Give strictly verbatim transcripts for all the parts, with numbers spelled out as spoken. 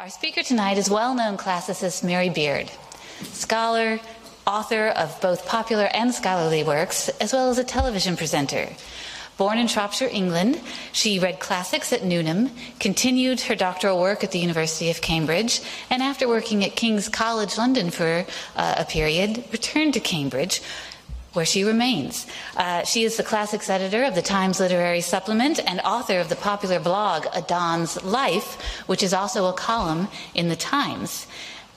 Our speaker tonight is well-known classicist Mary Beard, scholar, author of both popular and scholarly works, as well as a television presenter. Born in Shropshire, England, she read classics at Newnham, continued her doctoral work at the University of Cambridge, and after working at King's College London for uh, a period, returned to Cambridge, where she remains. Uh, she is the classics editor of the Times Literary Supplement and author of the popular blog A Don's Life, which is also a column in the Times.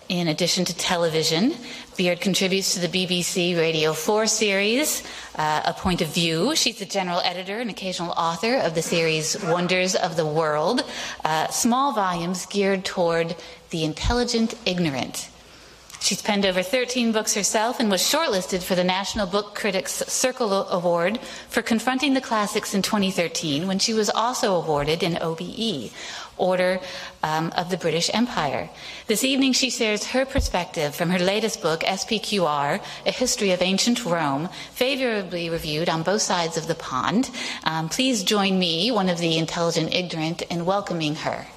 In addition to television, Beard contributes to the B B C Radio four series, uh, A Point of View. She's the general editor and occasional author of the series Wonders of the World, uh, small volumes geared toward the intelligent ignorant. She's penned over thirteen books herself and was shortlisted for the National Book Critics Circle Award for Confronting the Classics in twenty thirteen, when she was also awarded an O B E, Order um, of the British Empire. This evening she shares her perspective from her latest book, S P Q R, A History of Ancient Rome, favorably reviewed on both sides of the pond. Um, please join me, one of the intelligent ignorant, in welcoming her.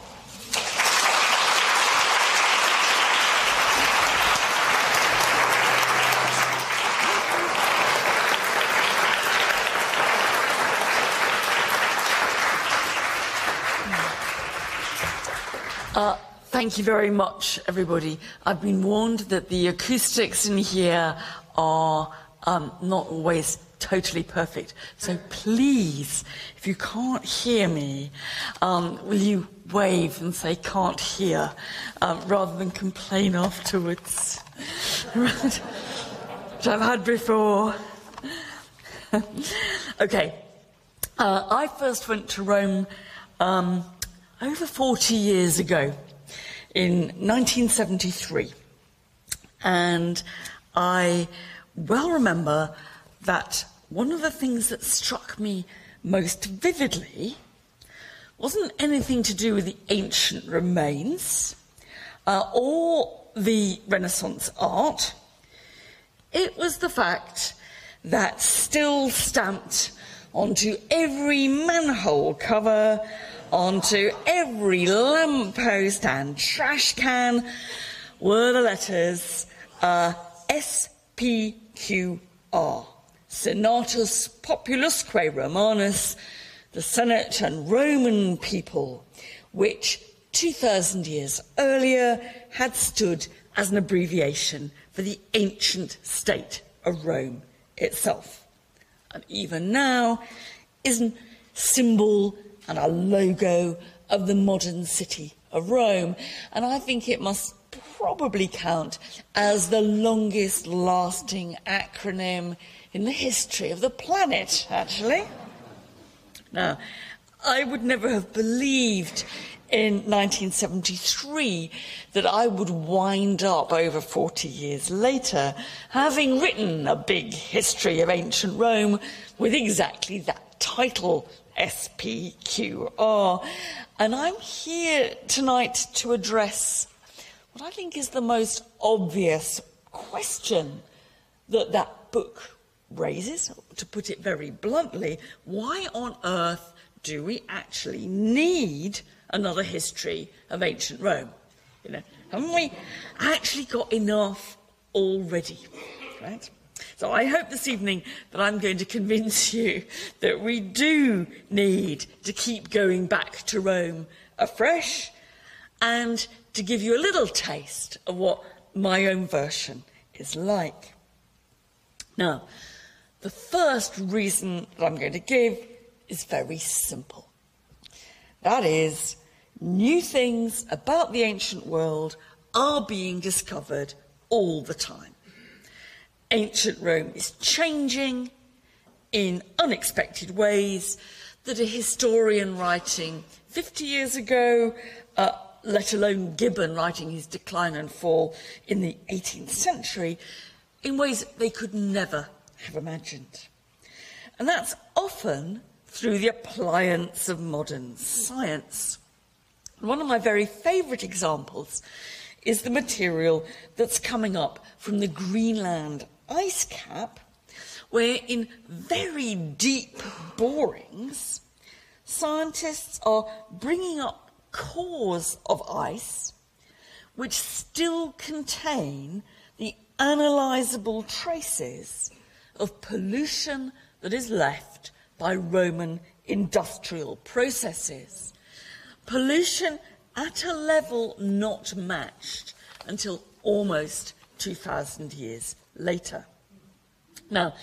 Uh, thank you very much, everybody. I've been warned that the acoustics in here are um, not always totally perfect. So please, if you can't hear me, um, will you wave and say can't hear, um, rather than complain afterwards, which I've had before. Okay. Uh, I first went to Rome Um, over forty years ago, in nineteen seventy-three, and I well remember that one of the things that struck me most vividly wasn't anything to do with the ancient remains uh, or the Renaissance art. It was the fact that still stamped onto every manhole cover, onto every lamppost and trash can, were the letters uh, S P Q R, Senatus Populusque Romanus, the Senate and Roman people, which two thousand years earlier had stood as an abbreviation for the ancient state of Rome itself, and even now is a symbol and a logo of the modern city of Rome. And I think it must probably count as the longest lasting acronym in the history of the planet, actually. Now, I would never have believed in nineteen seventy-three that I would wind up over forty years later having written a big history of ancient Rome with exactly that title, S P Q R, and I'm here tonight to address what I think is the most obvious question that that book raises. To put it very bluntly, why on earth do we actually need another history of ancient Rome? You know, haven't we actually got enough already, right? So I hope this evening that I'm going to convince you that we do need to keep going back to Rome afresh, and to give you a little taste of what my own version is like. Now, the first reason that I'm going to give is very simple. That is, new things about the ancient world are being discovered all the time. Ancient Rome is changing in unexpected ways that a historian writing fifty years ago, uh, let alone Gibbon writing his Decline and Fall in the eighteenth century, in ways they could never have imagined. And that's often through the appliance of modern science. One of my very favourite examples is the material that's coming up from the Greenland Ice cap, where in very deep borings, scientists are bringing up cores of ice which still contain the analyzable traces of pollution that is left by Roman industrial processes. Pollution at a level not matched until almost two thousand years later. Now,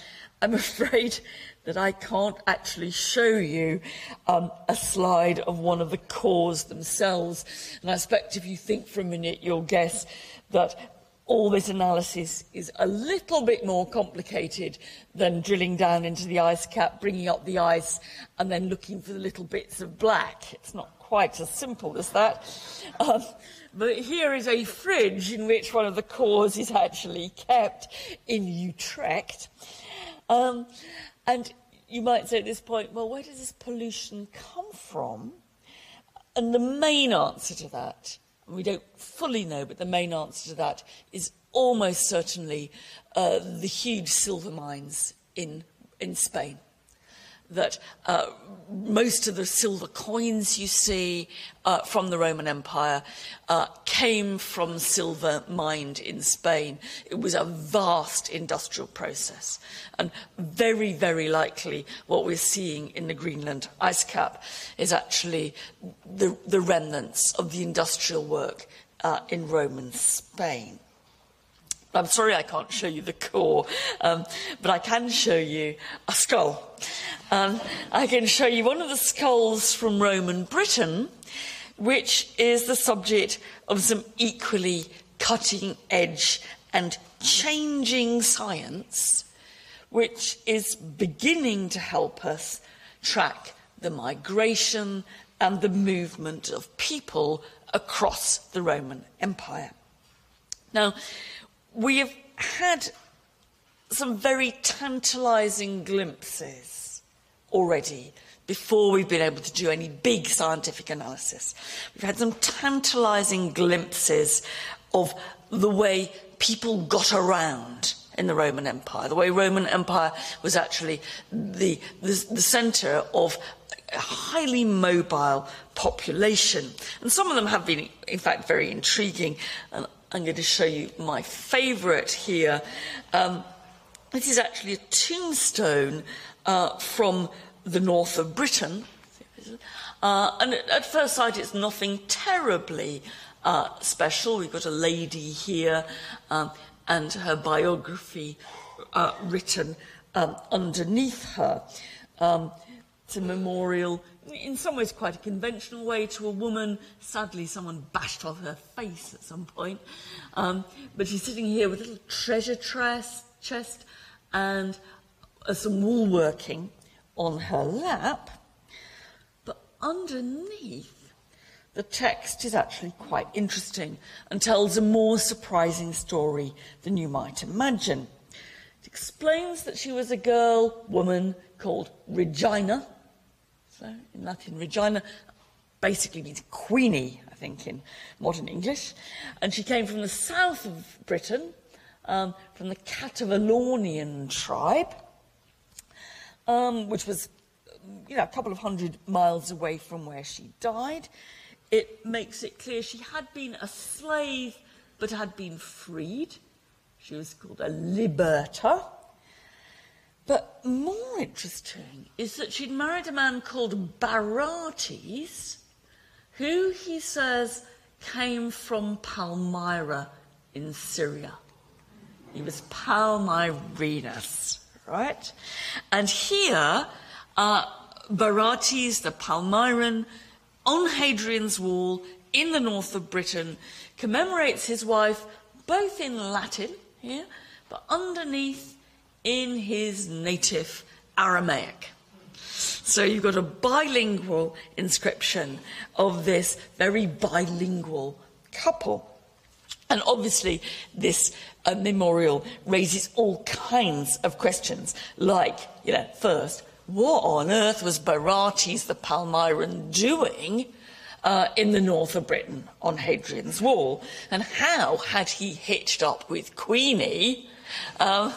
I'm afraid that I can't actually show you um, a slide of one of the cores themselves. And I expect if you think for a minute, you'll guess that all this analysis is a little bit more complicated than drilling down into the ice cap, bringing up the ice, and then looking for the little bits of black. It's not quite as simple as that. Um, but here is a fridge in which one of the cores is actually kept in Utrecht. Um, And you might say at this point, well, where does this pollution come from? And the main answer to that, and we don't fully know, but the main answer to that is almost certainly uh, the huge silver mines in, in Spain. That uh, most of the silver coins you see uh, from the Roman Empire uh, came from silver mined in Spain. It was a vast industrial process, and very, very likely what we're seeing in the Greenland ice cap is actually the, the remnants of the industrial work uh, in Roman Spain. I'm sorry I can't show you the core, um, but I can show you a skull. Um, I can show you one of the skulls from Roman Britain, which is the subject of some equally cutting-edge and changing science, which is beginning to help us track the migration and the movement of people across the Roman Empire. Now, we have had some very tantalising glimpses already before we've been able to do any big scientific analysis. We've had some tantalising glimpses of the way people got around in the Roman Empire, the way Roman Empire was actually the, the, the centre of a highly mobile population. And some of them have been, in fact, very intriguing. And I'm going to show you my favourite here. Um, this is actually a tombstone uh, from the north of Britain. Uh, and at first sight, it's nothing terribly uh, special. We've got a lady here um, and her biography uh, written um, underneath her. Um, it's a memorial, in some ways quite a conventional way, to a woman. Sadly, someone bashed off her face at some point. Um, but she's sitting here with a little treasure chest and uh, some woolworking on her lap. But underneath, the text is actually quite interesting and tells a more surprising story than you might imagine. It explains that she was a girl, woman, called Regina. So in Latin, Regina basically means Queenie, I think, in modern English. And she came from the south of Britain, um, from the Catuvellaunian tribe, um, which was, you know, a couple of hundred miles away from where she died. It makes it clear she had been a slave, but had been freed. She was called a liberta. But more interesting is that she'd married a man called Barates, who, he says, came from Palmyra in Syria. He was Palmyrenus, right? And here, uh, Barates, the Palmyran, on Hadrian's Wall in the north of Britain, commemorates his wife both in Latin here, but underneath in his native Aramaic. So you've got a bilingual inscription of this very bilingual couple. And obviously this uh, memorial raises all kinds of questions, like, you know, first, what on earth was Barates the Palmyran doing uh, in the north of Britain on Hadrian's Wall? And how had he hitched up with Queenie Um,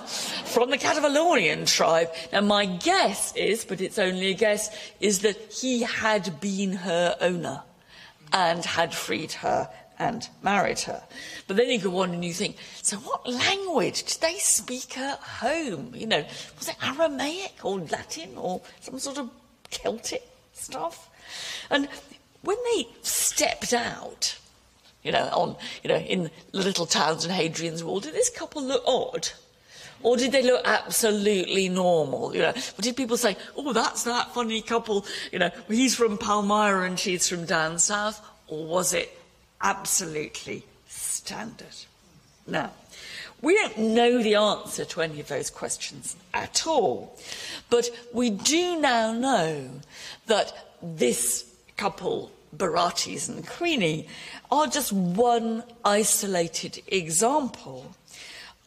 from the Catuvellaunian tribe? Now, my guess is, but it's only a guess, is that he had been her owner and had freed her and married her. But then you go on and you think, so what language did they speak at home? You know, was it Aramaic or Latin or some sort of Celtic stuff? And when they stepped out, you know, on, you know, in the little towns in Hadrian's Wall, did this couple look odd? Or did they look absolutely normal? You know, or did people say, oh, that's that funny couple, you know, he's from Palmyra and she's from down south? Or was it absolutely standard? Now, we don't know the answer to any of those questions at all, but we do now know that this couple, Barbatus and Creaney, are just one isolated example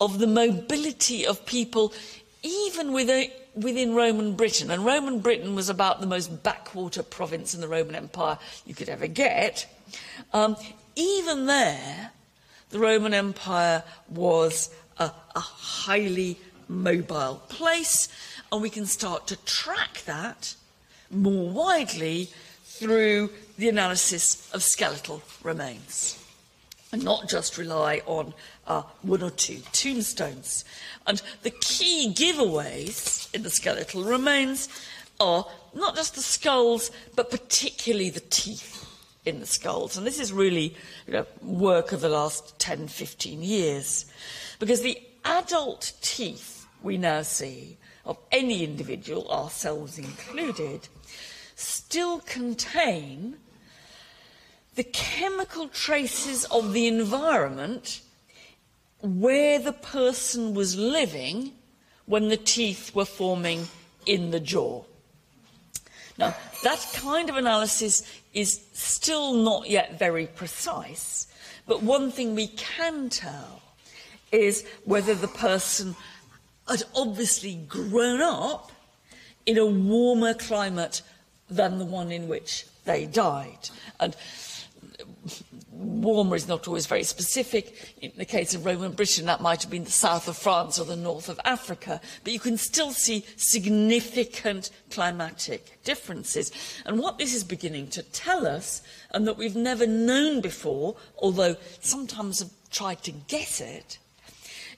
of the mobility of people even within Roman Britain. And Roman Britain was about the most backwater province in the Roman Empire you could ever get. Um, even there, the Roman Empire was a, a highly mobile place, and we can start to track that more widely through the analysis of skeletal remains, and not just rely on uh, one or two tombstones. And the key giveaways in the skeletal remains are not just the skulls, but particularly the teeth in the skulls. And this is really, you know, work of the last ten, fifteen years, because the adult teeth we now see of any individual, ourselves included, still contain the chemical traces of the environment where the person was living when the teeth were forming in the jaw. Now, that kind of analysis is still not yet very precise, but one thing we can tell is whether the person had obviously grown up in a warmer climate than the one in which they died. And warmer is not always very specific. In the case of Roman Britain, that might have been the south of France or the north of Africa, but you can still see significant climatic differences. And what this is beginning to tell us, and that we've never known before, although sometimes have tried to guess it,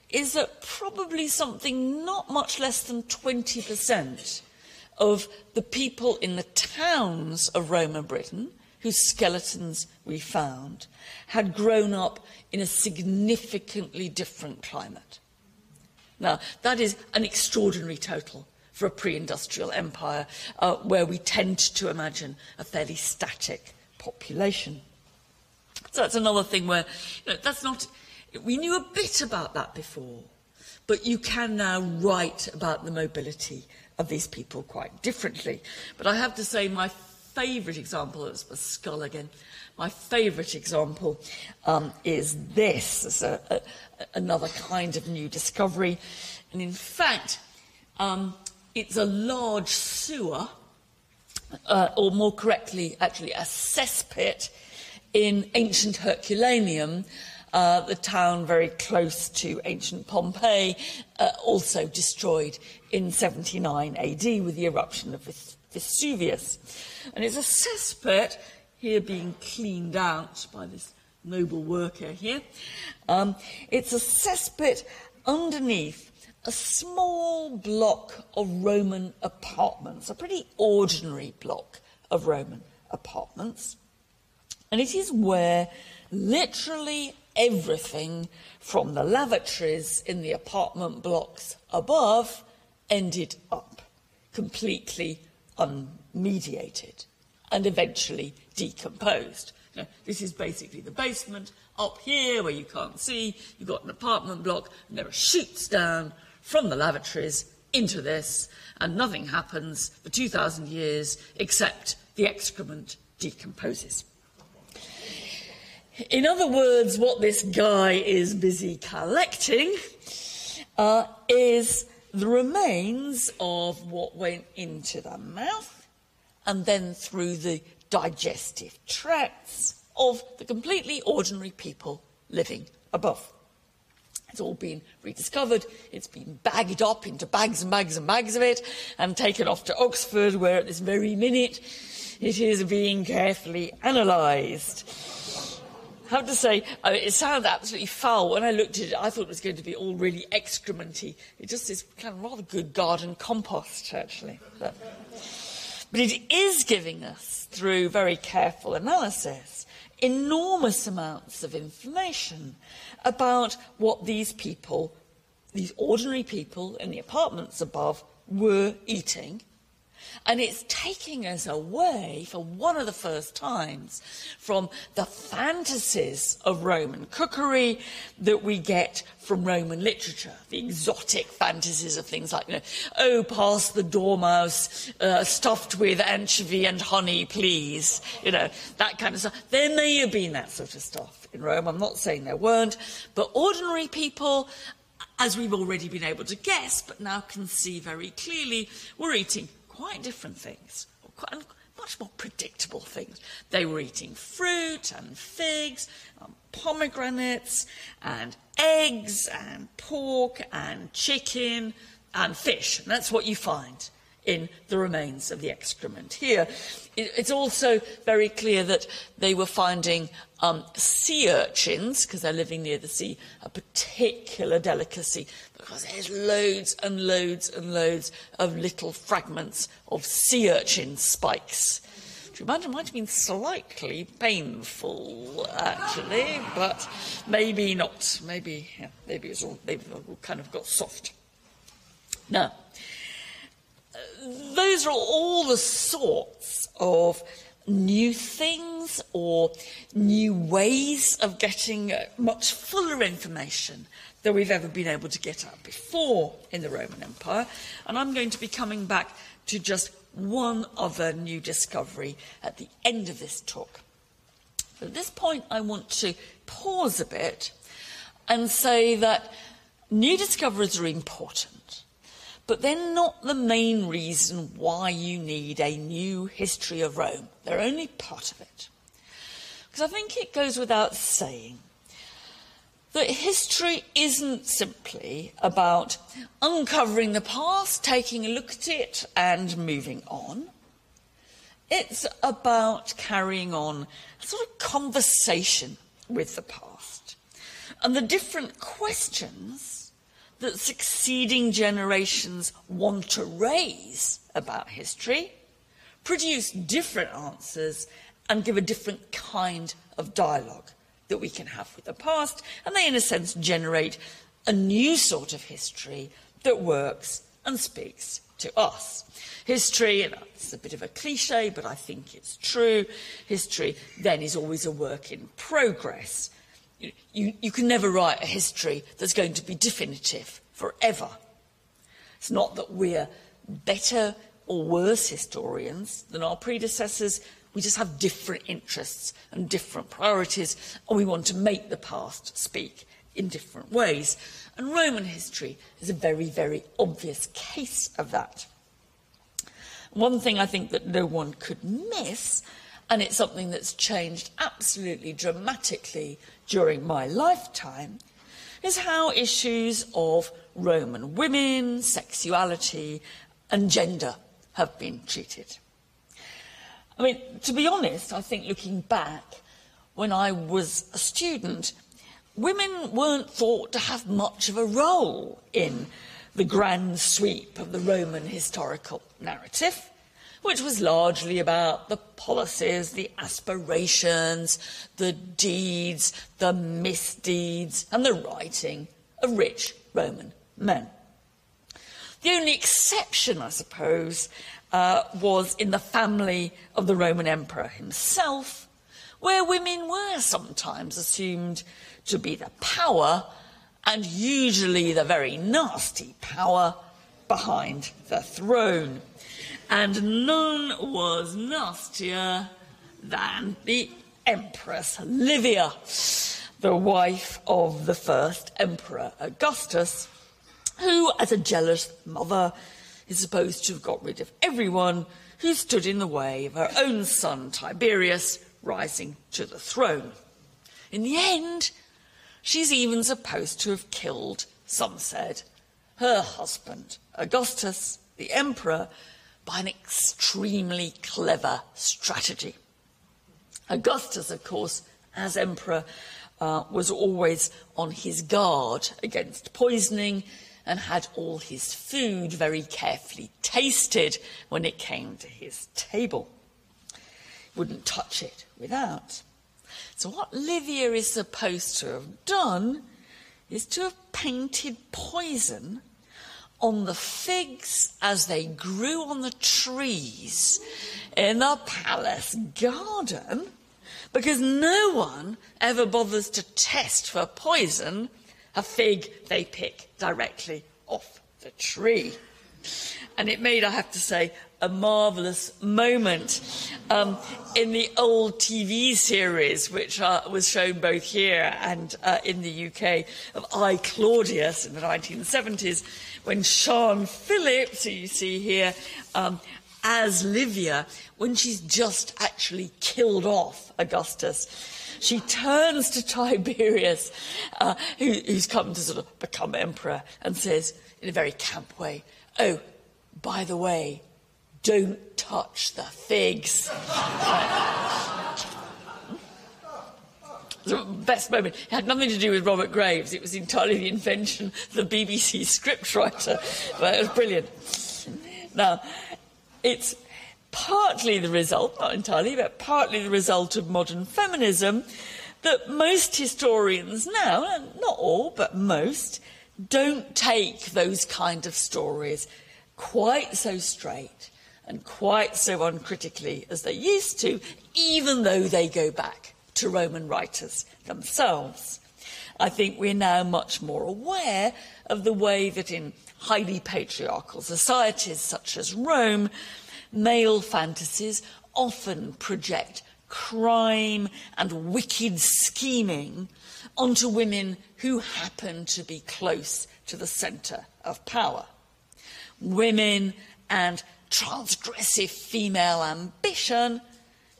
is that probably something not much less than twenty percent of the people in the towns of Roman Britain whose skeletons we found had grown up in a significantly different climate. Now, that is an extraordinary total for a pre-industrial empire uh, where we tend to imagine a fairly static population. So that's another thing where, you know, that's not, we knew a bit about that before, but you can now write about the mobility of these people quite differently. But I have to say my favourite example, it's the skull again, my favourite example um, is this. It's a, a, another kind of new discovery. And in fact, um, it's a large sewer, uh, or more correctly, actually a cesspit in ancient Herculaneum, uh, the town very close to ancient Pompeii, uh, also destroyed in seventy-nine A D with the eruption of Vesuvius. Vesuvius. And it's a cesspit here being cleaned out by this noble worker here. Um, it's a cesspit underneath a small block of Roman apartments, a pretty ordinary block of Roman apartments. And it is where literally everything from the lavatories in the apartment blocks above ended up completely unmediated and eventually decomposed. You know, this is basically the basement. Up here, where you can't see, you've got an apartment block, and there are chutes down from the lavatories into this, and nothing happens for two thousand years except the excrement decomposes. In other words, what this guy is busy collecting uh, is the remains of what went into the mouth and then through the digestive tracts of the completely ordinary people living above. It's all been rediscovered. It's been bagged up into bags and bags and bags of it and taken off to Oxford, where at this very minute it is being carefully analysed. have to say, I mean, it sounded absolutely foul. When I looked at it, I thought it was going to be all really excrementy. It just is kind of rather good garden compost, actually. But, but it is giving us, through very careful analysis, enormous amounts of information about what these people, these ordinary people in the apartments above, were eating. And it's taking us away, for one of the first times, from the fantasies of Roman cookery that we get from Roman literature, the exotic fantasies of things like, you know, oh, pass the dormouse uh, stuffed with anchovy and honey, please, you know, that kind of stuff. There may have been that sort of stuff in Rome. I'm not saying there weren't, but ordinary people, as we've already been able to guess, but now can see very clearly, were eating quite different things, quite, much more predictable things. They were eating fruit and figs, and pomegranates and eggs and pork and chicken and fish. And that's what you find in the remains of the excrement here. It, it's also very clear that they were finding um, sea urchins, because they're living near the sea, a particular delicacy, because there's loads and loads and loads of little fragments of sea urchin spikes. Which might have been slightly painful, actually, but maybe not. Maybe, yeah, maybe it's all, they've all kind of got soft. Now, those are all the sorts of new things or new ways of getting much fuller information than we've ever been able to get at before in the Roman Empire. And I'm going to be coming back to just one other new discovery at the end of this talk. But at this point, I want to pause a bit and say that new discoveries are important, but they're not the main reason why you need a new history of Rome. They're only part of it. Because I think it goes without saying that history isn't simply about uncovering the past, taking a look at it, and moving on. It's about carrying on a sort of conversation with the past and the different questions that succeeding generations want to raise about history, produce different answers and give a different kind of dialogue that we can have with the past, and they, in a sense, generate a new sort of history that works and speaks to us. History, and it's a bit of a cliche, but I think it's true, history then is always a work in progress. You, you can never write a history that's going to be definitive forever. It's not that we're better or worse historians than our predecessors. We just have different interests and different priorities, and we want to make the past speak in different ways. And Roman history is a very, very obvious case of that. One thing I think that no one could miss, and it's something that's changed absolutely dramatically during my lifetime, is how issues of Roman women, sexuality, and gender have been treated. I mean, to be honest, I think looking back, when I was a student, women weren't thought to have much of a role in the grand sweep of the Roman historical narrative, which was largely about the policies, the aspirations, the deeds, the misdeeds, and the writing of rich Roman men. The only exception, I suppose, uh, was in the family of the Roman emperor himself, where women were sometimes assumed to be the power, and usually the very nasty power, behind the throne. And none was nastier than the Empress Livia, the wife of the first Emperor Augustus, who, as a jealous mother, is supposed to have got rid of everyone who stood in the way of her own son Tiberius rising to the throne. In the end, she's even supposed to have killed, some said, her husband Augustus, the emperor, by an extremely clever strategy. Augustus, of course, as emperor, uh, was always on his guard against poisoning and had all his food very carefully tasted when it came to his table. Wouldn't touch it without. So what Livia is supposed to have done is to have painted poison on the figs as they grew on the trees in the palace garden, because no one ever bothers to test for poison a fig they pick directly off the tree. And it made, I have to say, a marvellous moment um, in the old T V series, which uh, was shown both here and uh, in the U K, of I, Claudius in the nineteen seventies, when Siân Phillips, who you see here, um, as Livia, when she's just actually killed off Augustus, she turns to Tiberius, uh, who, who's come to sort of become emperor, and says, in a very camp way, "Oh, by the way, don't touch the figs." The best moment. It had nothing to do with Robert Graves. It was entirely the invention of the B B C scriptwriter. But it was brilliant. Now, it's partly the result, not entirely, but partly the result of modern feminism that most historians now, and not all, but most, don't take those kind of stories quite so straight and quite so uncritically as they used to, even though they go back to Roman writers themselves. I think we're now much more aware of the way that in highly patriarchal societies such as Rome, male fantasies often project crime and wicked scheming onto women who happen to be close to the centre of power. Women and transgressive female ambition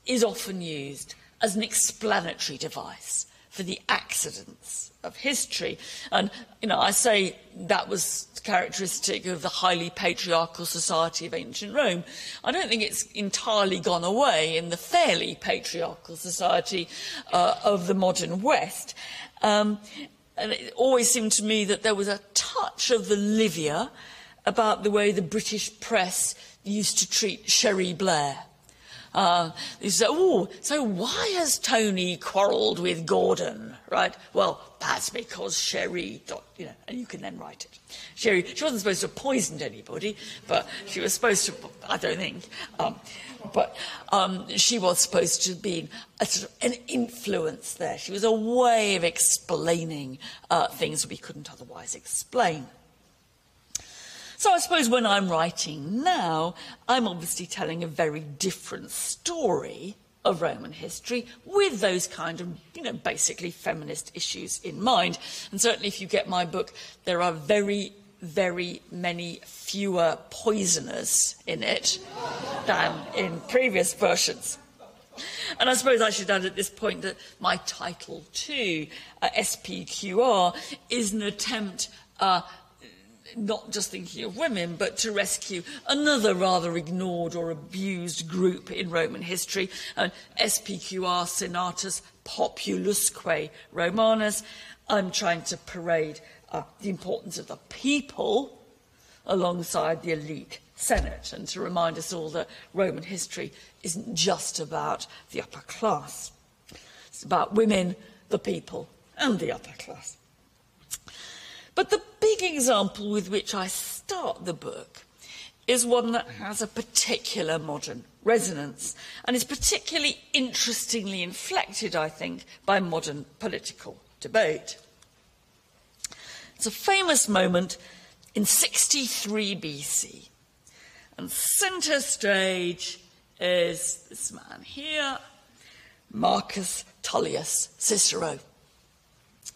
is often used as an explanatory device for the accidents of history. And, you know, I say that was characteristic of the highly patriarchal society of ancient Rome. I don't think it's entirely gone away in the fairly patriarchal society uh, of the modern West. Um, and it always seemed to me that there was a touch of the Livia about the way the British press used to treat Sherry Blair. Uh, they say, oh, so why has Tony quarrelled with Gordon, right? Well, that's because Sherry, dot, you know, and you can then write it. Sherry, she wasn't supposed to have poisoned anybody, but she was supposed to, I don't think, um, but um, she was supposed to be a sort of an influence there. She was a way of explaining uh, things we couldn't otherwise explain. So I suppose when I'm writing now, I'm obviously telling a very different story of Roman history with those kind of, you know, basically feminist issues in mind. And certainly if you get my book, there are very, very many fewer poisoners in it than in previous versions. And I suppose I should add at this point that my title too, uh, S P Q R, is an attempt uh, not just thinking of women, but to rescue another rather ignored or abused group in Roman history, and S P Q R, Senatus Populusque Romanus. I'm trying to parade uh, the importance of the people alongside the elite Senate, and to remind us all that Roman history isn't just about the upper class. It's about women, the people, and the upper class. But the big example with which I start the book is one that has a particular modern resonance and is particularly interestingly inflected, I think, by modern political debate. It's a famous moment in sixty-three B C, and centre stage is this man here, Marcus Tullius Cicero,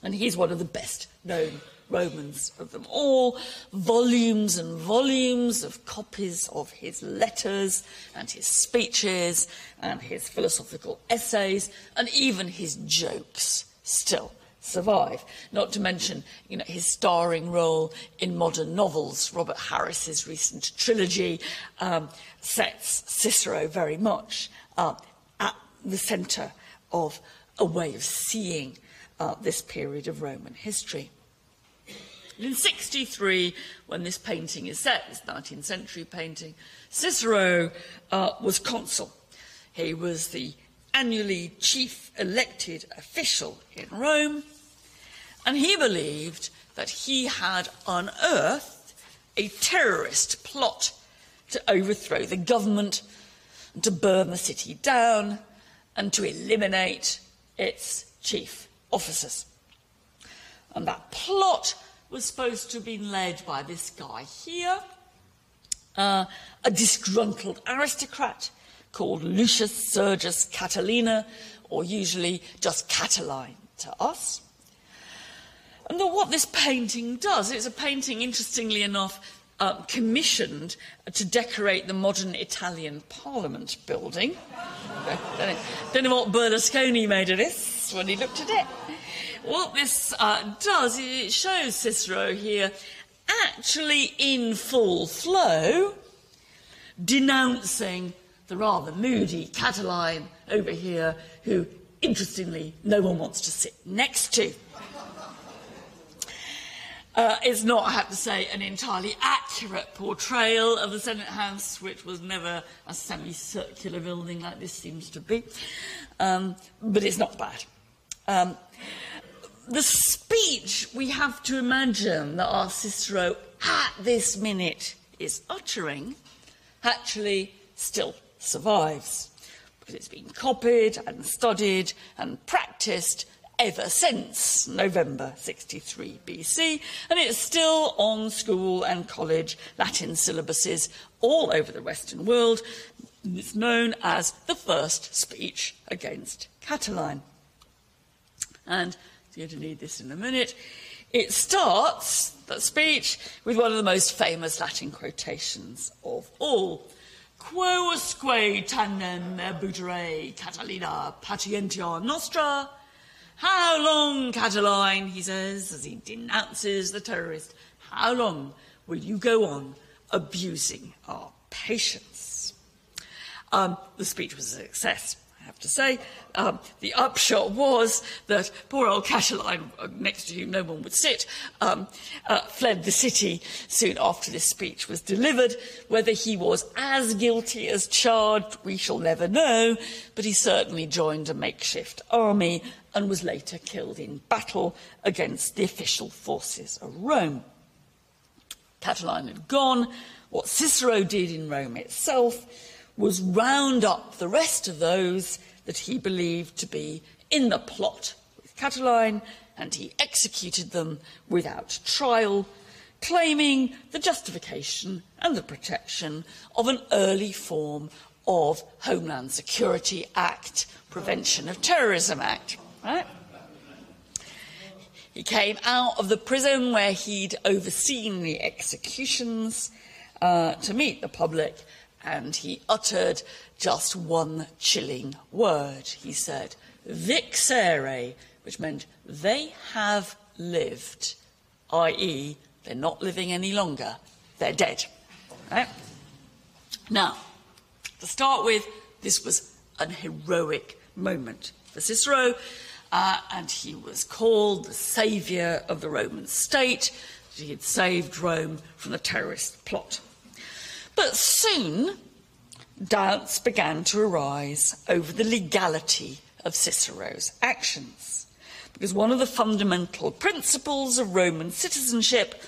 and he's one of the best known Romans of them all, volumes and volumes of copies of his letters and his speeches and his philosophical essays and even his jokes still survive. Not to mention, you know, his starring role in modern novels. Robert Harris's recent trilogy um, sets Cicero very much uh, at the centre of a way of seeing uh, this period of Roman history. In sixty-three, when this painting is set, this nineteenth century painting, Cicero uh, was consul. He was the annually chief elected official in Rome, and he believed that he had unearthed a terrorist plot to overthrow the government, to burn the city down, and to eliminate its chief officers. And that plot was supposed to have been led by this guy here, uh, a disgruntled aristocrat called Lucius Sergius Catilina, or usually just Catiline to us. And the, what this painting does, it's a painting, interestingly enough, uh, commissioned to decorate the modern Italian Parliament building. don't, know, don't know what Berlusconi made of this when he looked at it. What this uh, does is it shows Cicero here actually in full flow denouncing the rather moody Catiline over here, who, interestingly, no one wants to sit next to. Uh, it's not, I have to say, an entirely accurate portrayal of the Senate House, which was never a semicircular building like this seems to be. Um, but it's not bad. Um, The speech we have to imagine that our Cicero at this minute is uttering actually still survives, because it's been copied and studied and practised ever since November sixty-three B C, and it's still on school and college Latin syllabuses all over the Western world. It's known as the first speech against Catiline. And you're going to need this in a minute. It starts, that speech, with one of the most famous Latin quotations of all. Quousque tandem abutere Catalina patientia nostra. How long, Catiline, he says, as he denounces the terrorist, how long will you go on abusing our patience? Um, the speech was a success, I have to say. Um, the upshot was that poor old Catiline, next to whom no one would sit, um, uh, fled the city soon after this speech was delivered. Whether he was as guilty as charged, we shall never know, but he certainly joined a makeshift army and was later killed in battle against the official forces of Rome. Catiline had gone. What Cicero did in Rome itself was round up the rest of those that he believed to be in the plot with Catiline, and he executed them without trial, claiming the justification and the protection of an early form of Homeland Security Act, Prevention of Terrorism Act. Right? He came out of the prison where he'd overseen the executions uh, to meet the public, and he uttered just one chilling word. He said, vixere, which meant they have lived, that is, they're not living any longer, they're dead. Right? Now, to start with, this was an heroic moment for Cicero, uh, and he was called the saviour of the Roman state. He had saved Rome from the terrorist plot. But soon, doubts began to arise over the legality of Cicero's actions, because one of the fundamental principles of Roman citizenship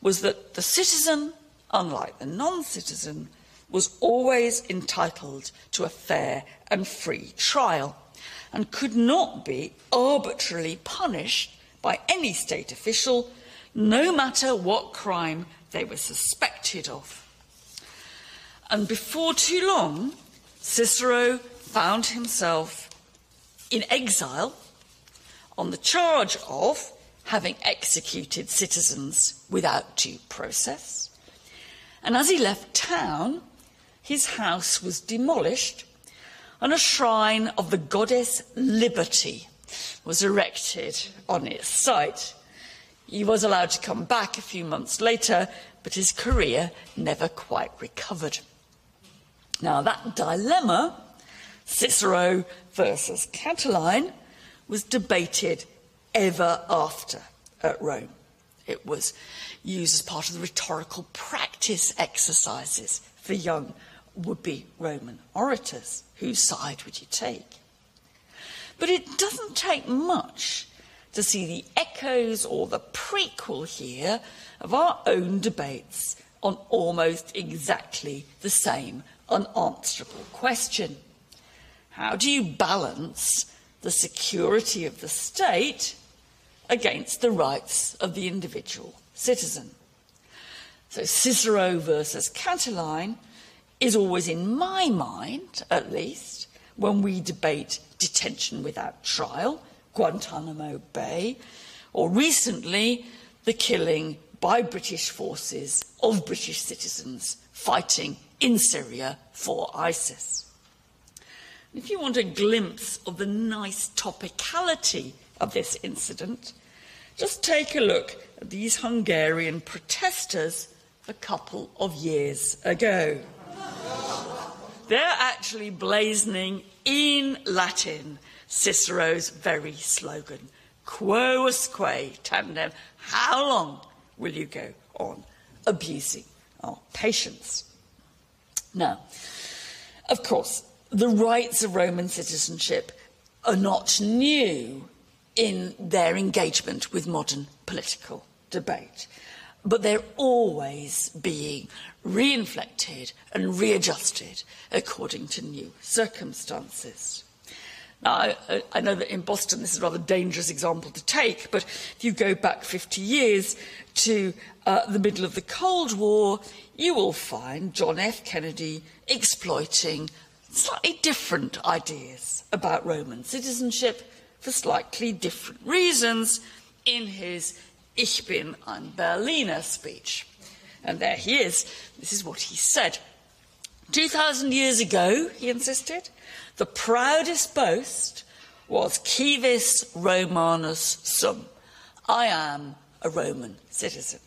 was that the citizen, unlike the non-citizen, was always entitled to a fair and free trial and could not be arbitrarily punished by any state official, no matter what crime they were suspected of. And before too long, Cicero found himself in exile on the charge of having executed citizens without due process. And as he left town, his house was demolished and a shrine of the goddess Liberty was erected on its site. He was allowed to come back a few months later, but his career never quite recovered. Now, that dilemma, Cicero versus Catiline, was debated ever after at Rome. It was used as part of the rhetorical practice exercises for young would-be Roman orators. Whose side would you take? But it doesn't take much to see the echoes or the prequel here of our own debates on almost exactly the same unanswerable question. How do you balance the security of the state against the rights of the individual citizen? So Cicero versus Catiline is always in my mind, at least, when we debate detention without trial, Guantanamo Bay, or recently the killing by British forces of British citizens fighting in Syria for ISIS. If you want a glimpse of the nice topicality of this incident, just take a look at these Hungarian protesters a couple of years ago. They're actually blazoning in Latin Cicero's very slogan, quousque tandem, how long will you go on abusing our patience? Now, of course, the rights of Roman citizenship are not new in their engagement with modern political debate, but they're always being reinflected and readjusted according to new circumstances. Now, I, I know that in Boston this is a rather dangerous example to take, but if you go back fifty years to uh, the middle of the Cold War, you will find John F. Kennedy exploiting slightly different ideas about Roman citizenship for slightly different reasons in his Ich bin ein Berliner speech. And there he is. This is what he said. two thousand years ago, he insisted, the proudest boast was Civis Romanus sum. I am a Roman citizen.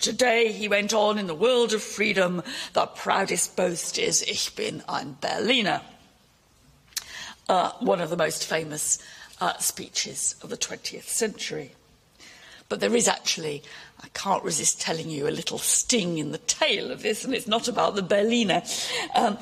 Today, he went on, in the world of freedom, the proudest boast is Ich bin ein Berliner. Uh, one of the most famous uh, speeches of the twentieth century. But there is actually, I can't resist telling you, a little sting in the tail of this, and it's not about the Berliner. Um,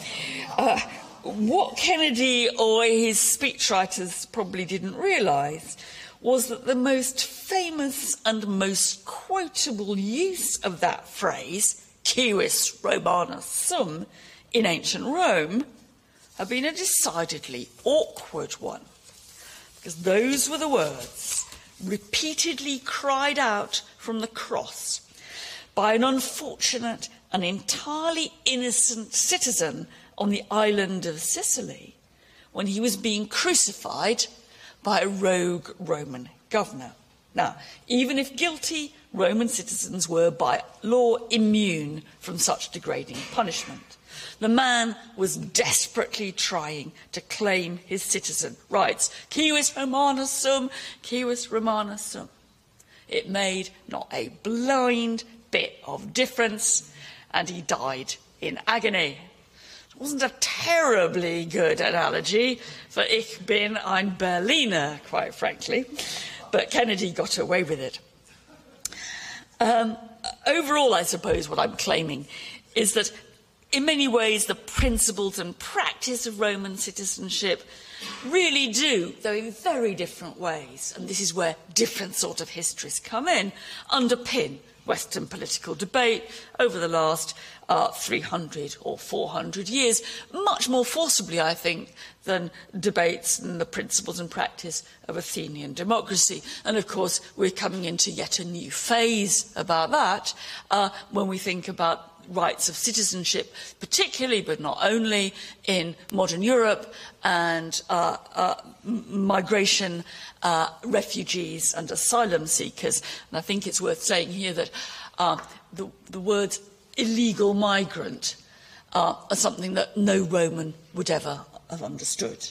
uh, what Kennedy or his speechwriters probably didn't realise was that the most famous and most quotable use of that phrase, civis Romanus sum, in ancient Rome, had been a decidedly awkward one, because those were the words repeatedly cried out from the cross by an unfortunate and entirely innocent citizen on the island of Sicily when he was being crucified by a rogue Roman governor. Now, even if guilty, Roman citizens were by law immune from such degrading punishment. The man was desperately trying to claim his citizen rights. Civis Romanus sum, civis Romanus sum. It made not a blind bit of difference, and he died in agony. It wasn't a terribly good analogy for Ich bin ein Berliner, quite frankly, but Kennedy got away with it. Um, overall, I suppose what I'm claiming is that in many ways the principles and practice of Roman citizenship really do, though in very different ways, and this is where different sort of histories come in, underpin Western political debate over the last uh, three hundred or four hundred years, much more forcibly, I think, than debates and the principles and practice of Athenian democracy. And, of course, we're coming into yet a new phase about that uh, when we think about rights of citizenship, particularly, but not only, in modern Europe and uh, uh, migration, uh, refugees and asylum seekers. And I think it's worth saying here that uh, the, the words illegal migrant uh, are something that no Roman would ever have understood.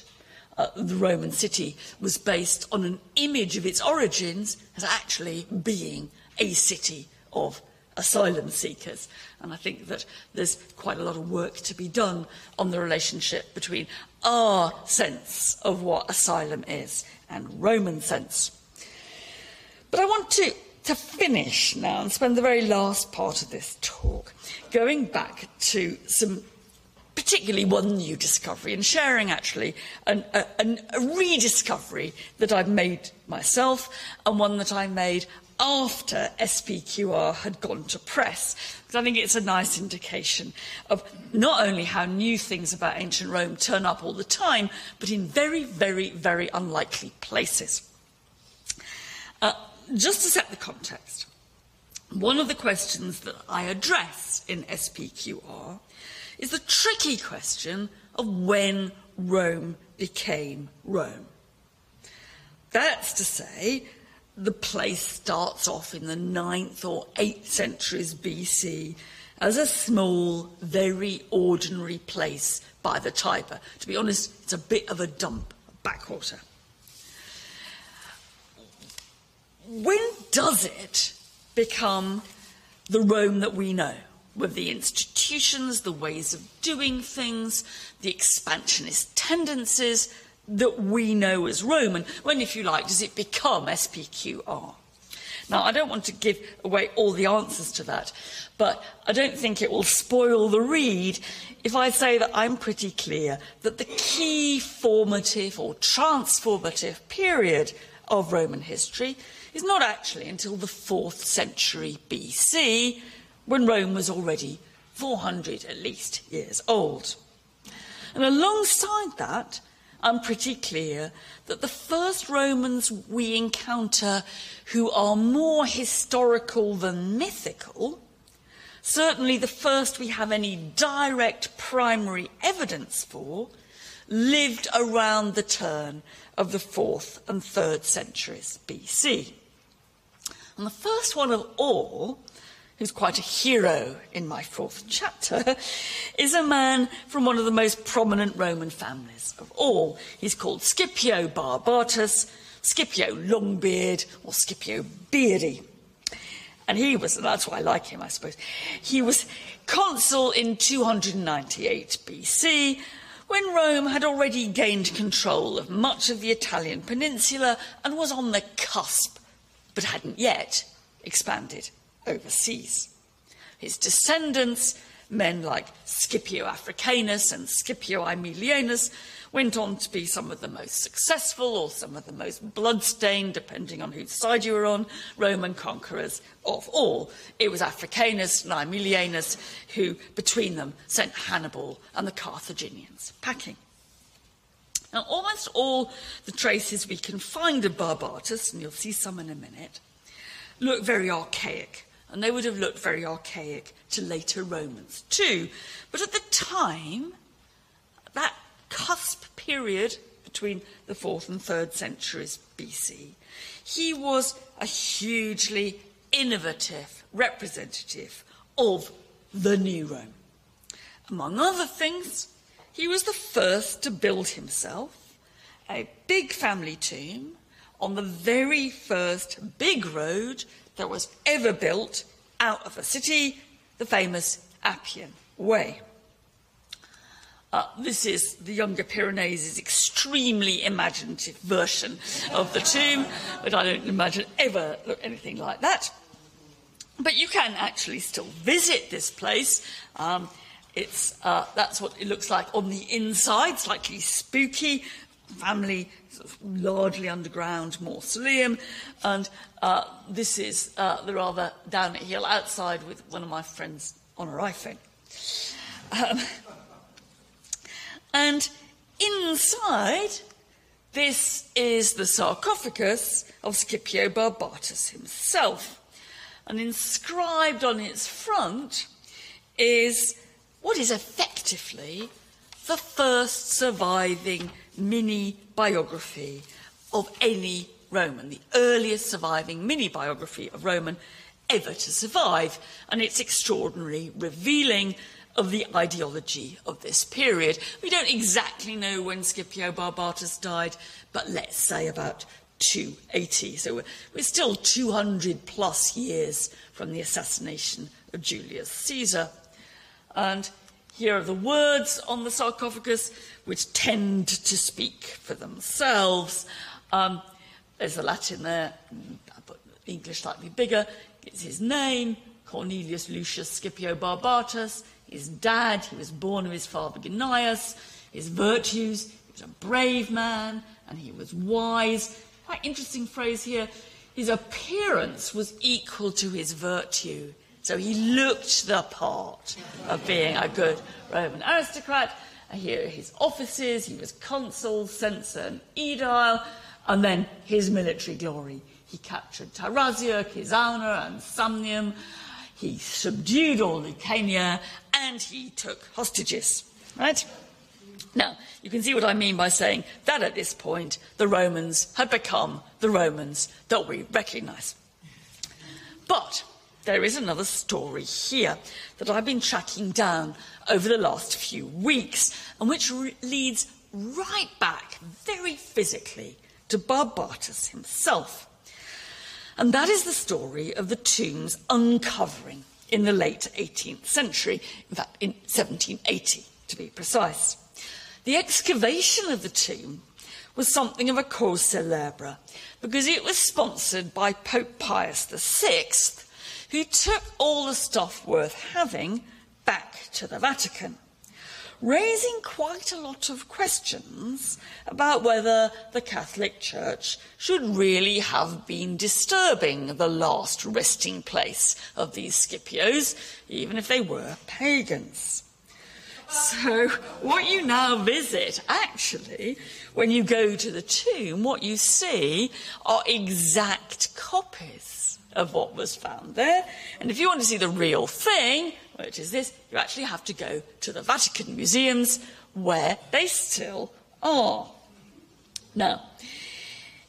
Uh, the Roman city was based on an image of its origins as actually being a city of asylum seekers. And I think that there's quite a lot of work to be done on the relationship between our sense of what asylum is and Roman sense. But I want to, to finish now and spend the very last part of this talk going back to some, particularly one new discovery, and sharing actually an, a, a rediscovery that I've made myself and one that I made after S P Q R had gone to press. Because I think it's a nice indication of not only how new things about ancient Rome turn up all the time, but in very, very, very unlikely places. Uh, just to set the context, one of the questions that I address in S P Q R is the tricky question of when Rome became Rome. That's to say, the place starts off in the ninth or eighth centuries B C as a small, very ordinary place by the Tiber. To be honest, it's a bit of a dump, backwater. When does it become the Rome that we know, with the institutions, the ways of doing things, the expansionist tendencies that we know as Roman? When, if you like, does it become S P Q R? Now, I don't want to give away all the answers to that, but I don't think it will spoil the read if I say that I'm pretty clear that the key formative or transformative period of Roman history is not actually until the fourth century B C, when Rome was already four hundred at least years old. And alongside that, I'm pretty clear that the first Romans we encounter who are more historical than mythical, certainly the first we have any direct primary evidence for, lived around the turn of the fourth and third centuries B C. And the first one of all, who's quite a hero in my fourth chapter, is a man from one of the most prominent Roman families of all. He's called Scipio Barbatus, Scipio Longbeard, or Scipio Beardy. And he was, and that's why I like him, I suppose, he was consul in two hundred ninety-eight B C, when Rome had already gained control of much of the Italian peninsula and was on the cusp, but hadn't yet expanded overseas. His descendants, men like Scipio Africanus and Scipio Aemilianus, went on to be some of the most successful, or some of the most bloodstained, depending on whose side you were on, Roman conquerors of all. It was Africanus and Aemilianus who, between them, sent Hannibal and the Carthaginians packing. Now, almost all the traces we can find of Barbatus, and you'll see some in a minute, look very archaic, and they would have looked very archaic to later Romans too. But at the time, that cusp period between the fourth and third centuries B C, he was a hugely innovative representative of the new Rome. Among other things, he was the first to build himself a big family tomb on the very first big road that was ever built out of a city, the famous Appian Way. Uh, this is the Younger Pyrenees' extremely imaginative version of the tomb, but I don't imagine ever look anything like that. But you can actually still visit this place. Um, it's, uh, that's what it looks like on the inside, slightly spooky, family sort of largely underground mausoleum, and uh, this is uh, the rather down at heel outside with one of my friends on her iPhone. Um, and inside, this is the sarcophagus of Scipio Barbatus himself, and inscribed on its front is what is effectively the first surviving mini-biography of any Roman, the earliest surviving mini-biography of Roman ever to survive, and it's extraordinarily revealing of the ideology of this period. We don't exactly know when Scipio Barbatus died, but let's say about two eighty. So we're, we're still two hundred plus years from the assassination of Julius Caesar. And here are the words on the sarcophagus, which tend to speak for themselves. Um, there's the Latin there, but English slightly bigger. It's his name, Cornelius Lucius Scipio Barbatus. His dad, he was born of his father Gnaeus. His virtues, he was a brave man, and he was wise. Quite interesting phrase here. His appearance was equal to his virtue. So he looked the part of being a good Roman aristocrat. And here are his offices. He was consul, censor, and aedile. And then his military glory. He captured Tarasia, Cisauna, and Samnium. He subdued all Lucania, and he took hostages. Right? Now, you can see what I mean by saying that at this point, the Romans had become the Romans that we recognise. But there is another story here that I've been tracking down over the last few weeks, and which re- leads right back, very physically, to Barbatus himself. And that is the story of the tomb's uncovering in the late eighteenth century, in fact, in seventeen eighty, to be precise. The excavation of the tomb was something of a cause célèbre because it was sponsored by Pope Pius the sixth, who took all the stuff worth having back to the Vatican, raising quite a lot of questions about whether the Catholic Church should really have been disturbing the last resting place of these Scipios, even if they were pagans. So what you now visit, actually, when you go to the tomb, what you see are exact copies of what was found there. And if you want to see the real thing, which is this, you actually have to go to the Vatican museums, where they still are. Now,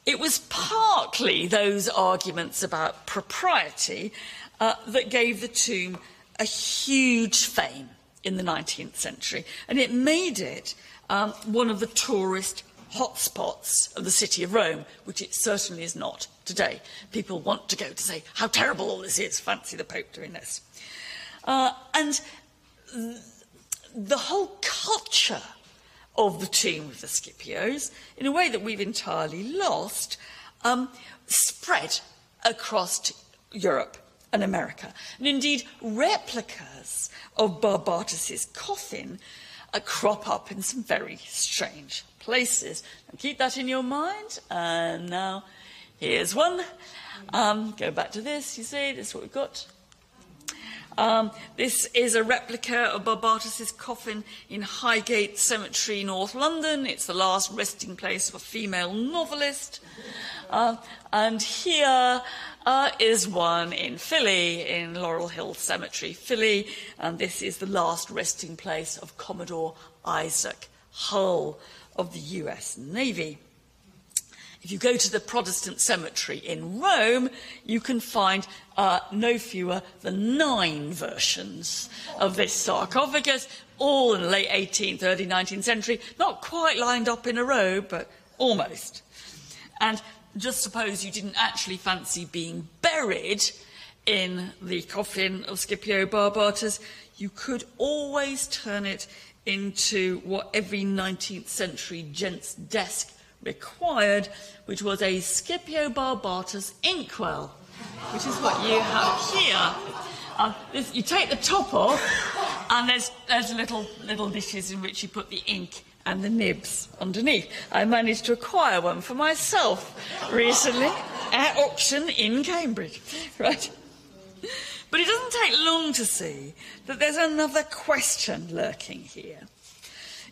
it was partly those arguments about propriety uh, that gave the tomb a huge fame in the nineteenth century, and it made it um, one of the tourist hotspots of the city of Rome, which it certainly is not today. People want to go to say how terrible all this is, fancy the Pope doing this. Uh, and th- the whole culture of the tomb of the Scipios, in a way that we've entirely lost, um, spread across Europe and America. And indeed, replicas of Barbatus's coffin uh, crop up in some very strange places. Now, keep that in your mind. And now, here's one. Um, go back to this. You see, this is what we've got. Um, this is a replica of Barbatus's coffin in Highgate Cemetery, North London. It's the last resting place of a female novelist. Uh, and here uh, is one in Philly, in Laurel Hill Cemetery, Philly. And this is the last resting place of Commodore Isaac Hull of the U S Navy. If you go to the Protestant cemetery in Rome, you can find uh, no fewer than nine versions of this sarcophagus, all in the late eighteenth, early nineteenth century, not quite lined up in a row, but almost. And just suppose you didn't actually fancy being buried in the coffin of Scipio Barbatus, you could always turn it into what every nineteenth century gent's desk required, which was a Scipio Barbatus inkwell, which is what you have here. Uh, this, you take the top off, and there's, there's little, little dishes in which you put the ink and the nibs underneath. I managed to acquire one for myself recently at auction in Cambridge. Right? But it doesn't take long to see that there's another question lurking here.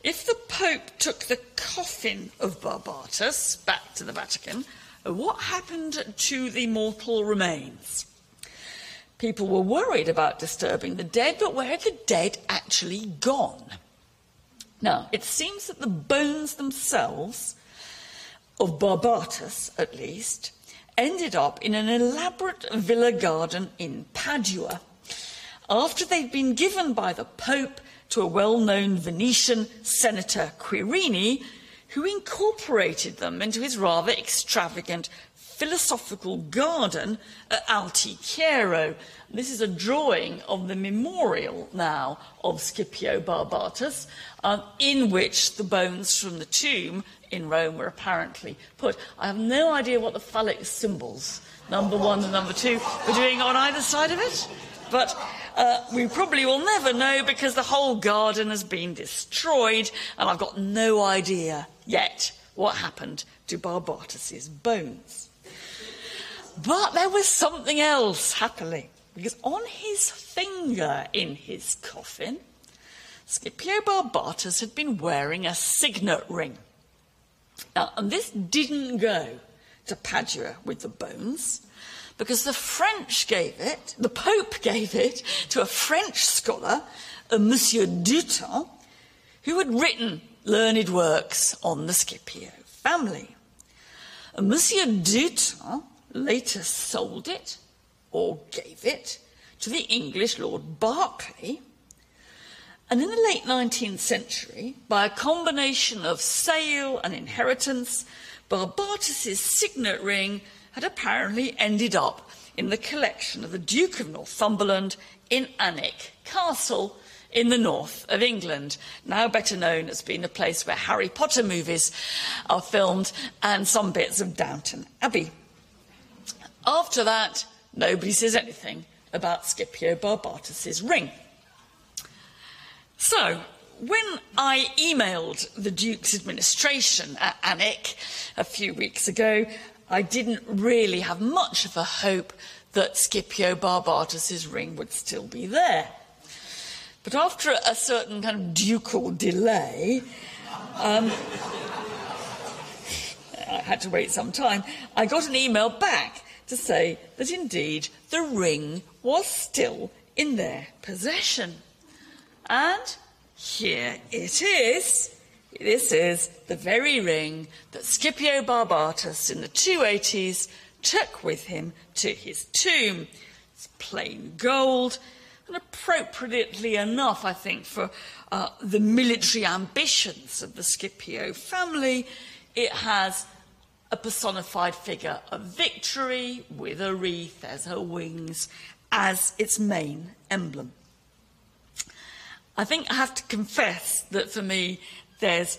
If the Pope took the coffin of Barbatus back to the Vatican, what happened to the mortal remains? People were worried about disturbing the dead, but where had the dead actually gone? Now, it seems that the bones themselves, of Barbatus at least, ended up in an elaborate villa garden in Padua, after they'd been given by the Pope to a well-known Venetian senator, Quirini, who incorporated them into his rather extravagant philosophical garden at Altichiero. This is a drawing of the memorial now of Scipio Barbatus, um, in which the bones from the tomb in Rome were apparently put. I have no idea what the phallic symbols, number one and number two, were doing on either side of it, but uh, we probably will never know because the whole garden has been destroyed, and I've got no idea yet what happened to Barbatus's bones. But there was something else, happily, because on his finger in his coffin, Scipio Barbatus had been wearing a signet ring. Now, and this didn't go to Padua with the bones, because the French gave it, the Pope gave it, to a French scholar, a Monsieur Dutton, who had written learned works on the Scipio family. And Monsieur Dutton later sold it, or gave it, to the English Lord Berkeley. And in the late nineteenth century, by a combination of sale and inheritance, Barbatus's signet ring had apparently ended up in the collection of the Duke of Northumberland in Alnwick Castle in the north of England, now better known as being a place where Harry Potter movies are filmed and some bits of Downton Abbey. After that, nobody says anything about Scipio Barbatus's ring. So, when I emailed the Duke's administration at Alnwick a few weeks ago, I didn't really have much of a hope that Scipio Barbatus's ring would still be there. But after a certain kind of ducal delay, um, I had to wait some time, I got an email back to say that indeed the ring was still in their possession. And here it is. This is the very ring that Scipio Barbatus in the two eighties took with him to his tomb. It's plain gold. And appropriately enough, I think, for uh, the military ambitions of the Scipio family, it has a personified figure of victory with a wreath as her wings as its main emblem. I think I have to confess that for me, there's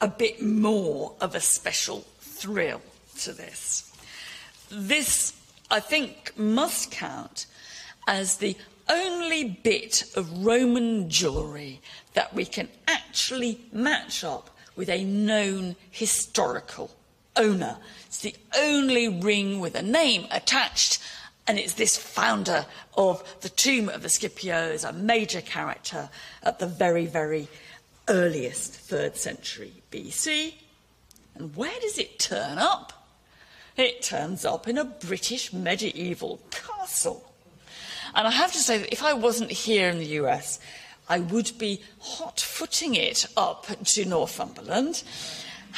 a bit more of a special thrill to this. This, I think, must count as the only bit of Roman jewellery that we can actually match up with a known historical owner. It's the only ring with a name attached, and it's this founder of the tomb of the Scipios, a major character at the very, very earliest third century B C. And where does it turn up? It turns up in a British medieval castle. And I have to say that if I wasn't here in the U S, I would be hot-footing it up to Northumberland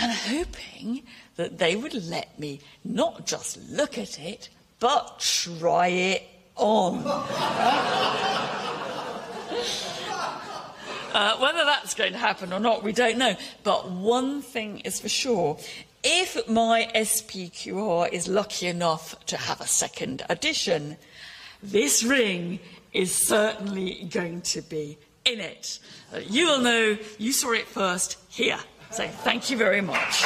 and hoping that they would let me not just look at it, but try it on. uh, whether that's going to happen or not, we don't know. But one thing is for sure. If my S P Q R is lucky enough to have a second edition, this ring is certainly going to be in it. Uh, you will know you saw it first here. So thank you very much.